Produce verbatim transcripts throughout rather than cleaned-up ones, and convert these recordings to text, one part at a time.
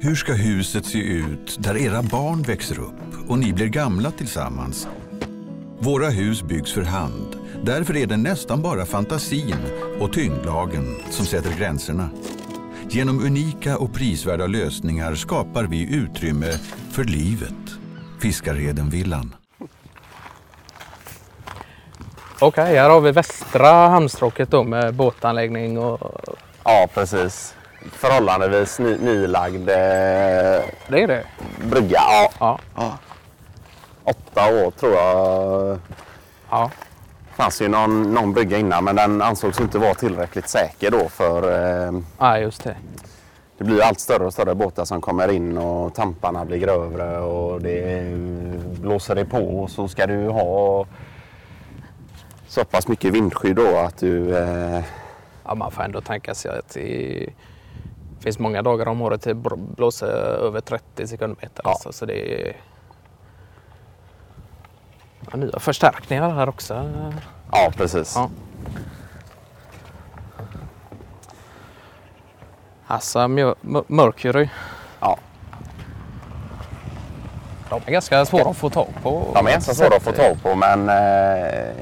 Hur ska huset se ut där era barn växer upp och ni blir gamla tillsammans? Våra hus byggs för hand. Därför är det nästan bara fantasin och tyngdlagen som sätter gränserna. Genom unika och prisvärda lösningar skapar vi utrymme för livet. Fiskaredenvillan. Okej, okay, här har vi västra hamnstråket då med båtanläggning och... Ja, precis. Förhållandevis ny, nylagd... Det är det. Brygga, ja. Ja. Ja. Åtta år tror jag. Ja. Det fanns ju någon, någon brygga innan, men den ansågs inte vara tillräckligt säker då för... Eh, ja, just det. Det blir allt större och större båtar som kommer in och tamparna blir grövre och det blåser det på. Och så ska du ha så pass mycket vindskydd då att du... Eh... Ja, man får ändå tänka sig att det finns många dagar om året det blåser över trettio sekundmeter. Ja. Alltså, så det är... Ja, nya förstärkningar här också. Ja, precis. Ja. Alltså, Mercury. Ja. De är ganska svåra att få tag på. De är ganska svåra att få tag på, men... Eh,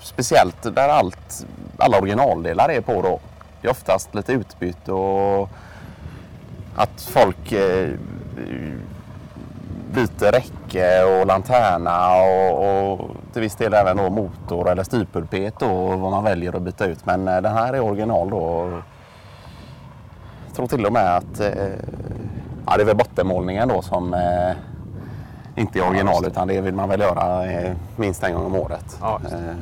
speciellt där allt, alla originaldelar är på då. Det är oftast lite utbytt och... Att folk... Eh, byter räcke och lanterna och, och till viss del även då motor eller styrpulpet och vad man väljer att byta ut. Men den här är original då. Jag tror till och med att eh, ja, det är väl bottenmålningen då som eh, inte är original, ja, utan det vill man väl göra eh, minst en gång om året. Ja, eh,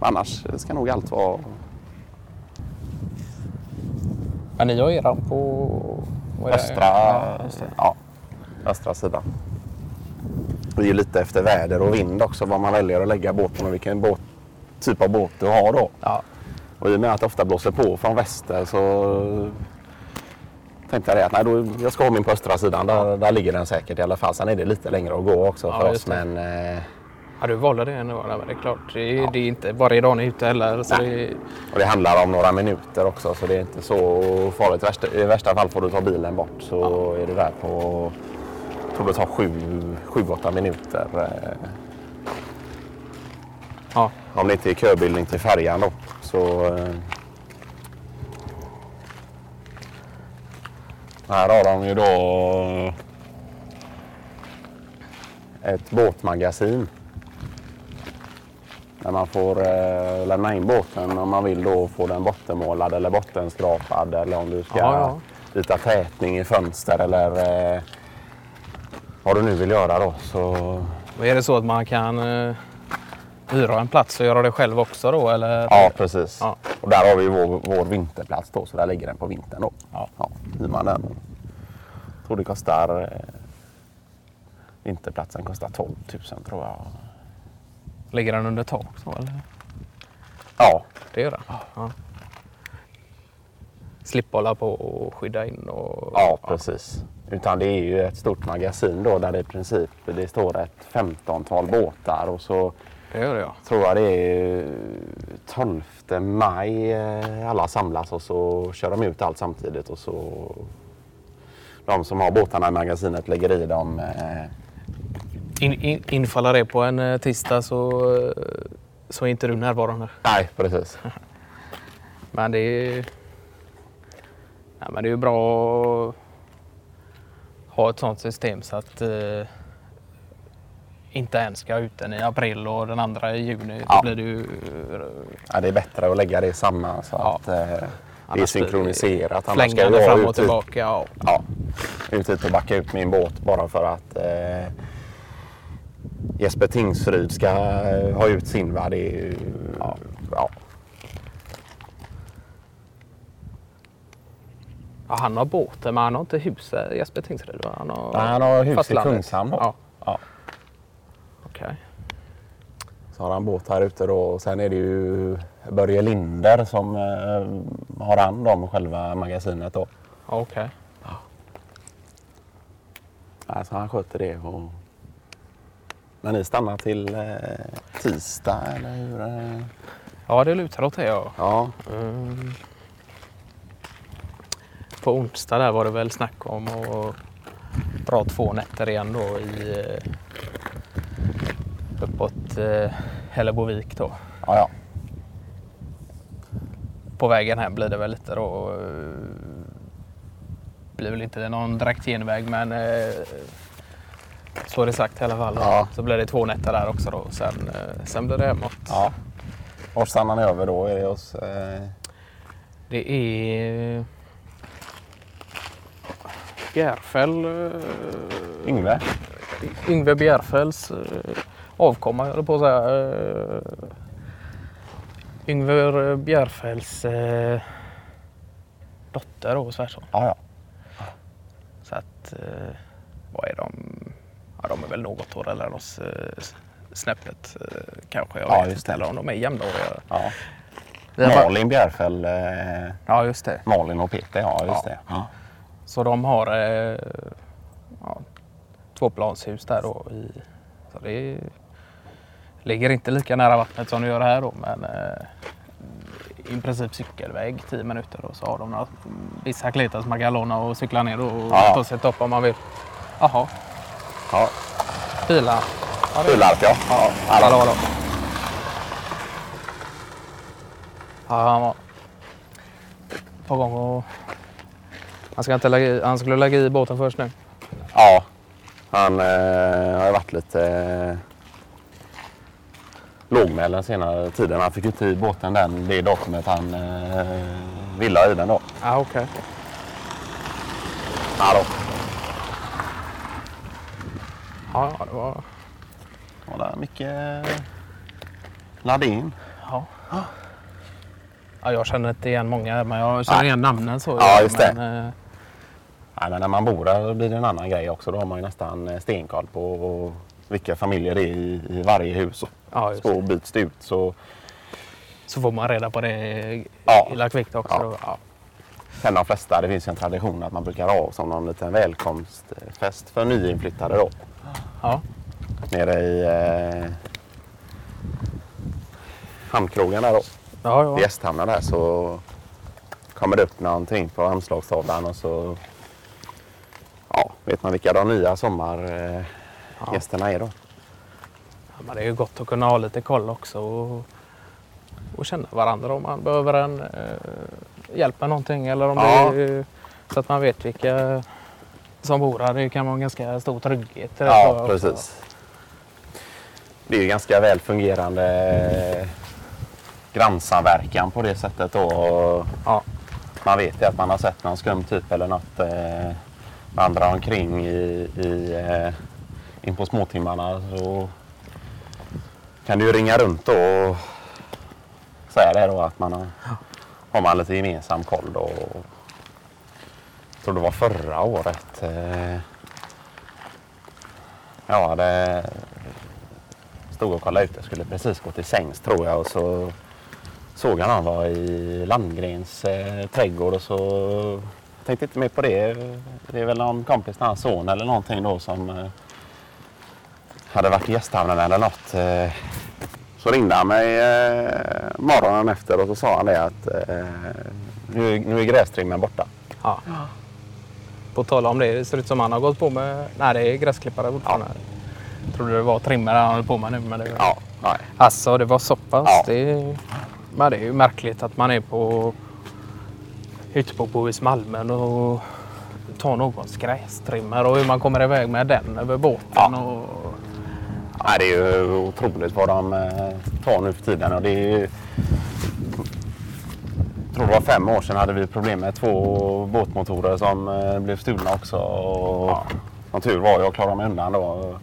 annars ska nog allt vara... Men ni har eran på... Östra... Ja, ja. Östra sidan. Det är ju lite efter väder och vind också vad man väljer att lägga båten och vilken båt, typ av båt du har då. Ja. Och i och med att det ofta blåser på från väster så tänkte jag det att nej, då, jag ska ha min på östra sidan. Där, där ligger den säkert i alla fall. Sen är det lite längre att gå också, ja, för oss. Men, eh... ja, du valde det nu. Men det är klart. Det är, ja. Det är inte varje dag ni är ute heller. Så det är... Och det handlar om några minuter också så det är inte så farligt. I värsta, i värsta fall får du ta bilen bort så ja. Är du där på... Jag tror det tar sju, sju, åtta minuter. Ja. Om det inte är köbildning till färjan då. Så... Här har de ju då... Ett båtmagasin. Där man får eh, lämna in båten om man vill då få den bottenmålad eller bottenskrapad. Eller om du ska ja, ja. Byta tätning i fönster eller... Eh, vad du nu vill göra då. Så... Är det så att man kan uh, hyra en plats och göra det själv också då? Eller? Ja, precis. Ja. Och där har vi vår, vår vinterplats då, så där ligger den på vintern då. Ja. Ja, hyr man den. Jag tror det kostar... Uh, vinterplatsen kostar tolv tusen tror jag. Ligger den under tak så eller? Ja. Det gör den. Ja. Ja. Slippa hålla på och skydda in och... Ja, precis. Ja. Utan det är ju ett stort magasin då där det i princip det står ett femtontal båtar och så... Det gör det, ja. Tror jag det är tolfte maj alla samlas och så kör de ut allt samtidigt och så... De som har båtarna i magasinet lägger i dem... Eh... In, in, infaller det på en tisdag så, så är inte du närvarande. Nej, precis. Men det är... Ja, men det är ju bra att ha ett sånt system så att eh, inte en ska ut den i april och den andra i juni. Ja. Då blir det ju... Ja, det är bättre att lägga det samma så ja. Att eh, det är synkroniserat. Annars ska jag fram och ut, tillbaka. Ut, ja. Ja, ut, ut och backa ut min båt bara för att eh, Jesper Tingsryd ska eh, ha ut sin värld. Ja. Ja. Ja, han har båten, men han har inte hus i Jesper Tingsryd. Han har, Nej, han har hus i Kungshamn. Ja. Ja. Okej. Okay. Så har han båt här ute då. Och sen är det ju Börje Linder som eh, har hand om själva magasinet då. Okej. Okay. Ja. Ja, så han sköter det. Och... Men ni stannar till eh, tisdag, eller hur? Eh... Ja, det lutar åt det, ja. Ja. Mm. på onsdag där var det väl snack om och dra två nätter igen då i uppåt eh, Hellebovik då. Ja, ja. På vägen här blir det väl lite då, blir väl inte någon direkt genväg, men eh, så är det sagt i alla fall. Ja. Så blir det två nätter där också då, sen, eh, sen blir det hemåt. Ja. Var stannar ni över då? Är det oss? Eh... Det är Bjärfäll. Eh... Ingver. Ingver Bjärfälls eh, avkomma, jag höll på att säga. Eh... Ingver Bjärfälls eh, dotter och svärson. Ja, ja. Så att, eh, vad är de? Ja, de är väl något år eller oss eh, snäppet eh, kanske. Jag ja, vet inte eller om de är jämnåriga. Ja. Malin Bjärfell. Eh, ja, just det. Malin och Pitti, ja just ja. det. Ja. Så de har eh, ja, tvåplanshus där då. I, så det är, ligger inte lika nära vattnet som du gör här då, men eh, i princip cykelväg tio minuter och så har de några, vissa kletar som man kan låna och cykla ner och ja. ta sig upp om man vill. Jaha. Ja. Pilarp. Ja, Pilarp, ja. Ja, alla då. Ja, han var på gång och han, ska inte lägga i, han skulle lägga i båten först nu. Ja, han eh, har varit lite... Eh... låg med den senare tiden. Han fick ju tid båten den, det datumet han eh, ville ha i den då. Ah, okej. Okay. Ja, då. Ja, det var... Ja, det var mycket laddin. Ja. Ja, jag känner inte igen många, men jag känner ja. igen namnen så. Ja, just men, det. Eh... Ja, men när man bor där blir det en annan grej också. Då har man ju nästan stenkoll på... Och... vilka familjer det är i, i varje hus. Ja, just det. Så byts det ut så... Så får man reda på det i ja. illa kvickt också. Ja. Då. Ja. Sen de flesta, det finns ju en tradition att man brukar ha som någon liten välkomstfest för nyinflyttade då. Ja. Nere i eh, hamnkrogen där då. Ja, ja. I gästhamnen där så kommer det upp någonting på anslagstavlan och så... Ja, vet man vilka de nya sommar... Eh, Ja. Gästerna är då. Ja, men det är ju gott att kunna ha lite koll också och, och känna varandra om man behöver en eh, hjälp med någonting eller om ja. det är, så att man vet vilka som bor här. Det kan vara en ganska stor trygghet. Ja, precis. Också. Det är ju ganska välfungerande mm. grannsamverkan på det sättet då. Och ja. Man vet ju att man har sett någon skum typ eller något eh, vandra omkring i... i eh, in på småtimmarna så kan du ringa runt då och säga det då att man har, har man lite gemensam koll då. Jag tror det var förra året. Eh, ja, det stod och kollade ut. Jag skulle precis gå till sängs tror jag och så såg han han var i Landgrens eh, trädgård och så tänkte inte mer på det. Det är väl någon kompis till hans son eller någonting då som... Eh, hade varit i gästhamnen eller något. Så ringde han mig morgonen efter och så sa han det att nu, nu är grästrimmen borta. Ja. På tala om det, det ser ut som han har gått på med... Nej, det är gräsklippare fortfarande. Ja. Tror du det var trimmer han höll på med nu? Men det var... Ja, nej. Alltså, det var så pass. Ja. Det... Men det är ju märkligt att man är på... ute på Bohusmalmen och... ta någons grästrimmer och hur man kommer iväg med den över båten. Ja. Och... Ja, det är ju otroligt vad de tar nu för tiden. Och det är ju... Jag tror det var fem år sedan hade vi problem med två båtmotorer som blev stulna också. Och ja. Som tur var jag klarade mig undan då.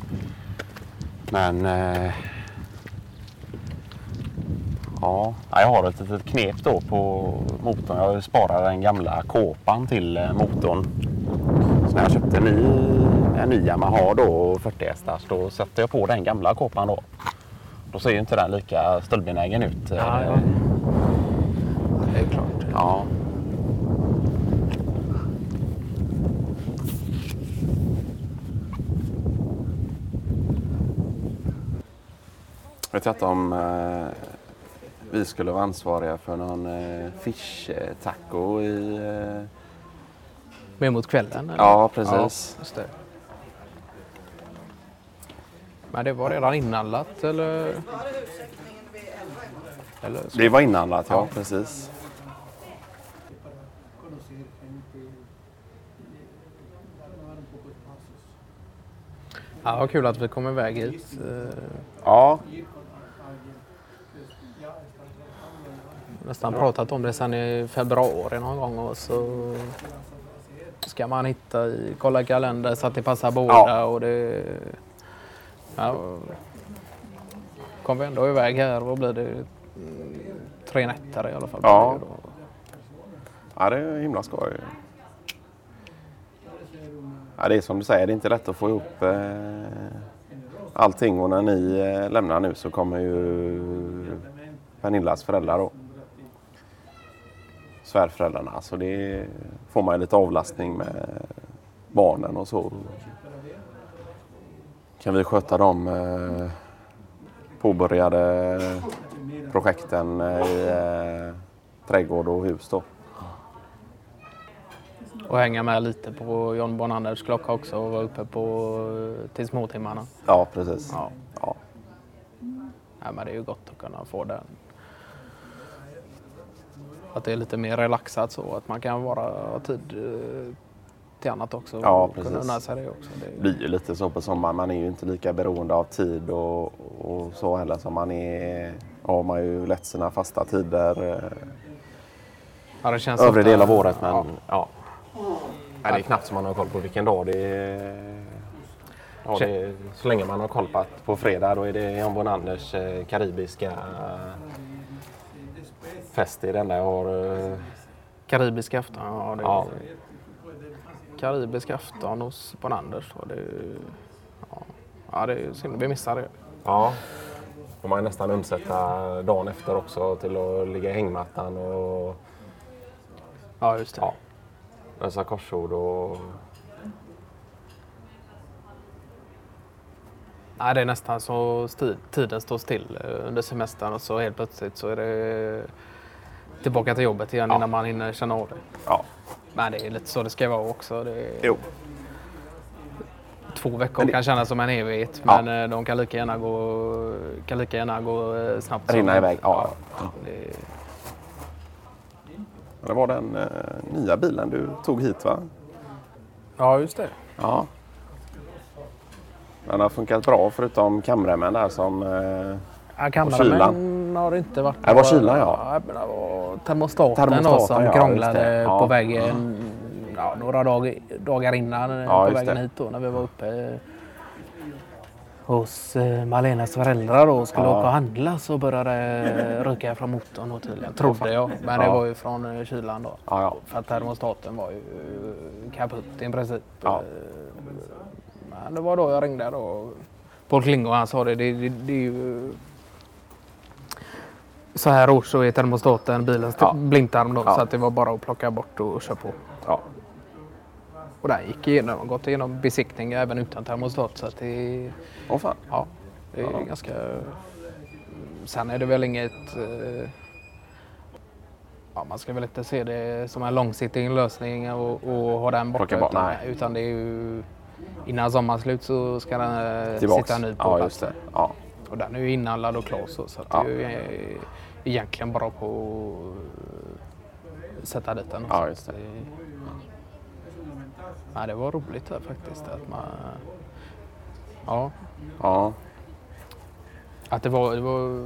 Men... Ja, jag har ett litet knep då på motorn. Jag sparar den gamla kåpan till motorn. Så när jag köpte en ny, en ny Yamaha då, fyrtio hästars, då sätter jag på den gamla kåpan då. Då ser ju inte den lika stöldbenägen ut. Ja, ja. Det är klart. Ja. Jag vet inte om... Vi skulle vara ansvariga för någon eh, fish-taco i, eh, mer mot kvällen? Eller? Ja, precis. Ja, just det. Men det var redan inhandlat, eller? eller det var inhandlat, ja, ja precis. Ja, vad kul att vi kom iväg hit. Ja. Nästan pratat om det sedan i februari någon gång och så ska man hitta i, kolla kalender så att det passar båda ja. och det ja, kom vi ändå iväg här och blir det tre nätter i alla fall. Ja, ja det är himla skoj. Ja, det är som du säger, det är inte lätt att få ihop eh, allting och när ni eh, lämnar nu så kommer ju Pernillas föräldrar och svärföräldrarna så det får man ju lite avlastning med barnen och så kan vi sköta de eh, påbörjade projekten i eh, trädgård och hus då. Och hänga med lite på John Bonanders klocka också och vara uppe på till småtimmarna. Ja, precis. Ja. Ja. Nej, men det är ju gott att kunna få den. Att det är lite mer relaxat så att man kan vara ha tid till annat också. Ja, och precis. Kunna unna sig det också. Det blir ju lite så på sommaren. Man är ju inte lika beroende av tid och, och så heller som man är. Har man ju lätt sina fasta tider. Ja, det känns övre del av året, men ja. ja. Nej, det är knappt som man har koll på vilken dag det är. Ja, det är så länge man har koll på att på fredag då är det Jan von Anders eh, karibiska fest i den där har eh... karibiska afton. Ja, det är ja. Karibiska afton hos von Anders och det är, ja. ja, det är synd vi missar det. Ja. Och man är nästan umsätta dagen efter också till att ligga i hängmattan och ja, just det. Ja. Läsa korsord och... Nej, det är nästan så sti- tiden står still under semestern och så helt plötsligt så är det tillbaka till jobbet igen ja. innan man hinner känna av det. Ja. Men det är lite så det ska vara också. Det är... Jo. Två veckor det... kan kännas som en evighet men ja. de kan lika gärna gå, kan lika gärna gå snabbt. Rinna iväg, ja. ja. Det... Det var den eh, nya bilen du tog hit, va? Ja, just det. Ja. Den har funkat bra förutom kameramen där som... Eh, ja, kameramen har inte varit... Det var kylan, ja. ja var termostaten, termostaten då, som ja, krånglade ja. på vägen ja, några dag, dagar innan ja, på vägen det. hit då, när vi var uppe hos Malenas föräldrar då skulle ja. åka och handla så började ryka från motorn och tydligen trodde jag. Men det var ju från kylan då. Ja, ja. För att termostaten var ju kaputt i princip. Ja. Men det var då jag ringde då. Paul Klinga och han sa det, det, det, det är ju... Så här års så är termostaten bilens ja. blindtarm då. Ja. Så att det var bara att plocka bort och köra på. Ja. Och den gick igenom, gått igenom besiktning även utan termostat så att det... Åh fan. Ja, det är ja. ganska... Sen är det väl inget... Eh... Ja, man ska väl inte se det som en långsiktig lösning och, och ha den borta utan, nej. utan det är ju... Innan sommarslut så ska den Tillbaks. sitta nu på ja, platsen. Ja. Och den är ju inhandlad och klar så, så att ja. det är ju egentligen bra på att sätta dit den. Ja, just det. Ja, det var roligt här faktiskt att man ja ja att det var, det var...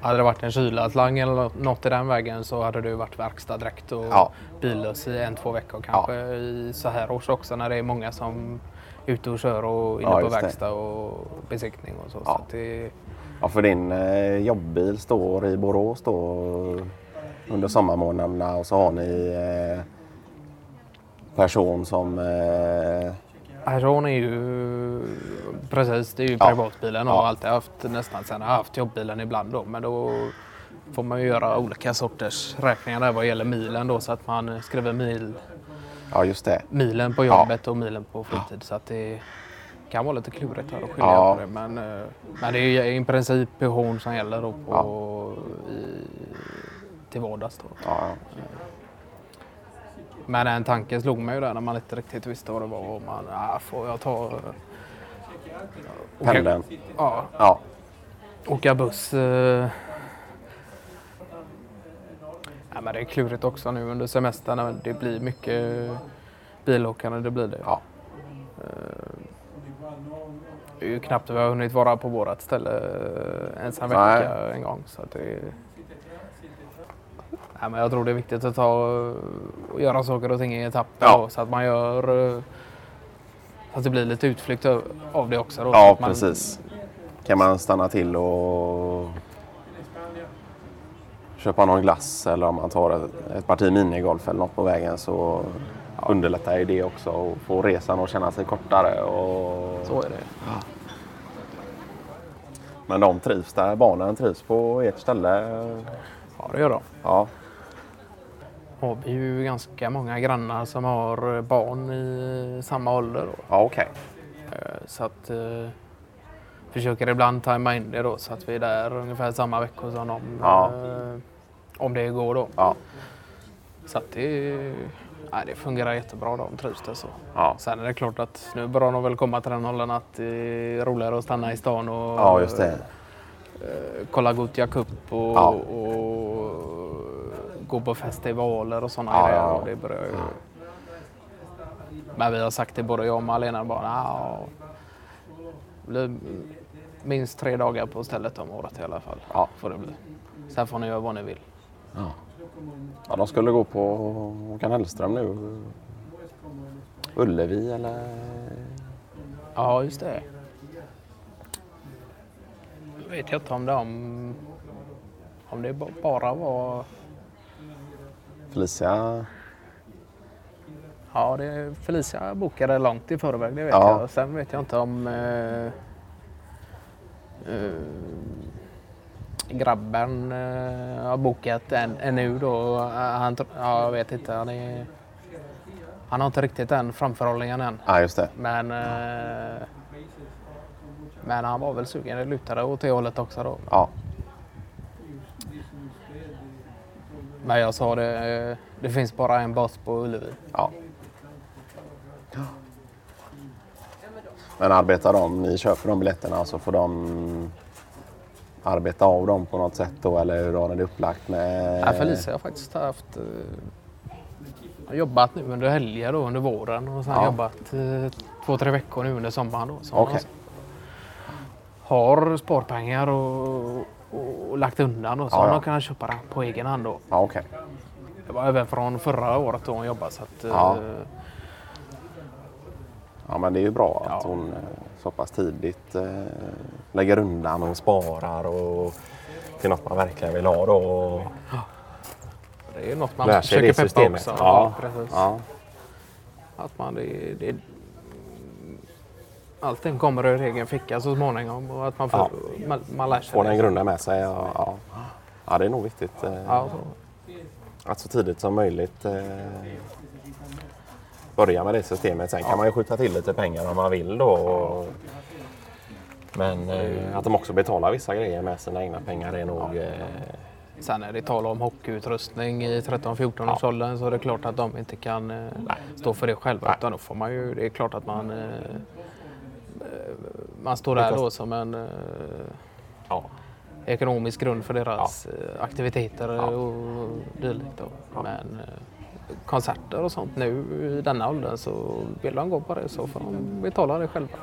hade det varit en kylanslang eller något i den vägen så hade det varit verkstad direkt och ja. billös i en två veckor kanske ja. i så här års också när det är många som är ute och kör och inne ja, på verkstad det. och besiktning och så, ja. så att det... ja för din eh, jobbbil står i Borås då under sommarmånaderna och så har ni eh... person som... Eh... Person är ju... Precis, det är ju ja. privatbilen och ja. alltid haft nästan sen har haft jobbbilen ibland då. Men då får man ju göra olika sorters räkningar där vad gäller milen då så att man skriver mil... Ja, just det. Milen på jobbet ja. och milen på fritid ja. så att det kan vara lite klurigt här och skilja ja. på det. Men, men det är ju i princip person som gäller då på... Ja. I, till vardags då. Ja. Men den tanken slog mig ju där när man inte riktigt visste vad det var. Och man, ah, får jag ta... Pendeln? Ja. ja. Åka buss... Eh... Ja, men det är klurigt också nu under semestern. Det blir mycket bilåkande, det blir det. Ja. Det är ju knappt vi har hunnit vara på vårat ställe ens en vecka en gång. Så att det... ja, men jag tror det är viktigt att ta och göra saker och ting i etapper. Ja. Så att man gör... Så att det blir lite utflykt av det också. Då. Ja, man... precis. Kan man stanna till och... köpa någon glass eller om man tar ett, ett parti minigolf eller något på vägen, så ja. underlättar ju det också och få resan och känna sig kortare. Och... så är det. Ja. Men de trivs där, barnen trivs på ert ställe. Ja, det gör de. Ja. Har vi ju ganska många grannar som har barn i samma ålder. Då. Ja, okej. Okay. Så att... försöker ibland tajma in det då, så att vi är där ungefär samma veckor som de, ja. eh, om det går då. Ja. Så att det, nej, det fungerar jättebra då, de trivs det så. Ja. Sen är det klart att nu börjar de väl komma till den åldern att det är roligare att stanna i stan och ja, just det. Eh, kolla Gothia Cup och, ja. och gå på festivaler och sådana ja, grejer. Ja. Och det börjar ju... Men vi har sagt det både jag och Alena bara, nah, blir minst tre dagar på stället om året i alla fall. Ja. Får det bli. Sen får ni göra vad ni vill. Ja. Ja, de skulle gå på Håkan Hellström nu. Ullevi eller? Ja, just det. Jag vet inte om det, om, om det bara var... Felicia... Ja, det, Felicia bokade långt i förväg, det vet ja. jag. Sen vet jag inte om eh, eh, grabben eh, har bokat en, ännu då. Han, ja, jag vet inte, han, är, han har inte riktigt den framförhållningen än. Ja, just det. Men, eh, men han var väl sugen, det lutade åt det hållet också då. Ja. Men jag sa det, det finns bara en bas på Ullevi. Ja. Men arbetar de, ni köper de biljetterna så får de arbeta av dem på något sätt då, eller hur har det upplagt med... Ja, Felicia har faktiskt haft, har jobbat nu under helger då, under våren och sen ja. jobbat två, tre veckor nu under sommaren då. Så okay. Har sparpengar och, och lagt undan och så ja, ja. de kan köpa den på egen hand då. Ja, okay. Det var även från förra året då hon jobbade så att... Ja. Ja, men det är ju bra att ja. hon så pass tidigt eh, lägger undan och sparar och till något man verkligen vill ha då. Och ja. Det är något man lär sig försöker peppa också. Ja. Ja. Att man, det, det, allting kommer ur egen ficka så småningom och att man, får, ja. man, man lär sig. Får den grunden med sig. Och, ja. ja, det är nog viktigt eh, ja, så. att så tidigt som möjligt eh, börja med det systemet. Sen kan man ju skjuta till lite pengar om man vill då. Men eh, att de också betalar vissa grejer med sina egna pengar är nog... Eh... Sen är det tal om hockeyutrustning i tretton fjorton års åldern, så är det klart att de inte kan eh, stå för det själva. Nej. Utan då får man ju... Det är klart att man... Eh, man står där då som en... Eh, ja. ekonomisk grund för deras ja. aktiviteter ja. och dylikt då. Ja. Men... Eh, konserter och sånt nu i denna åldern, så vill de gå på det så får de betala det själva.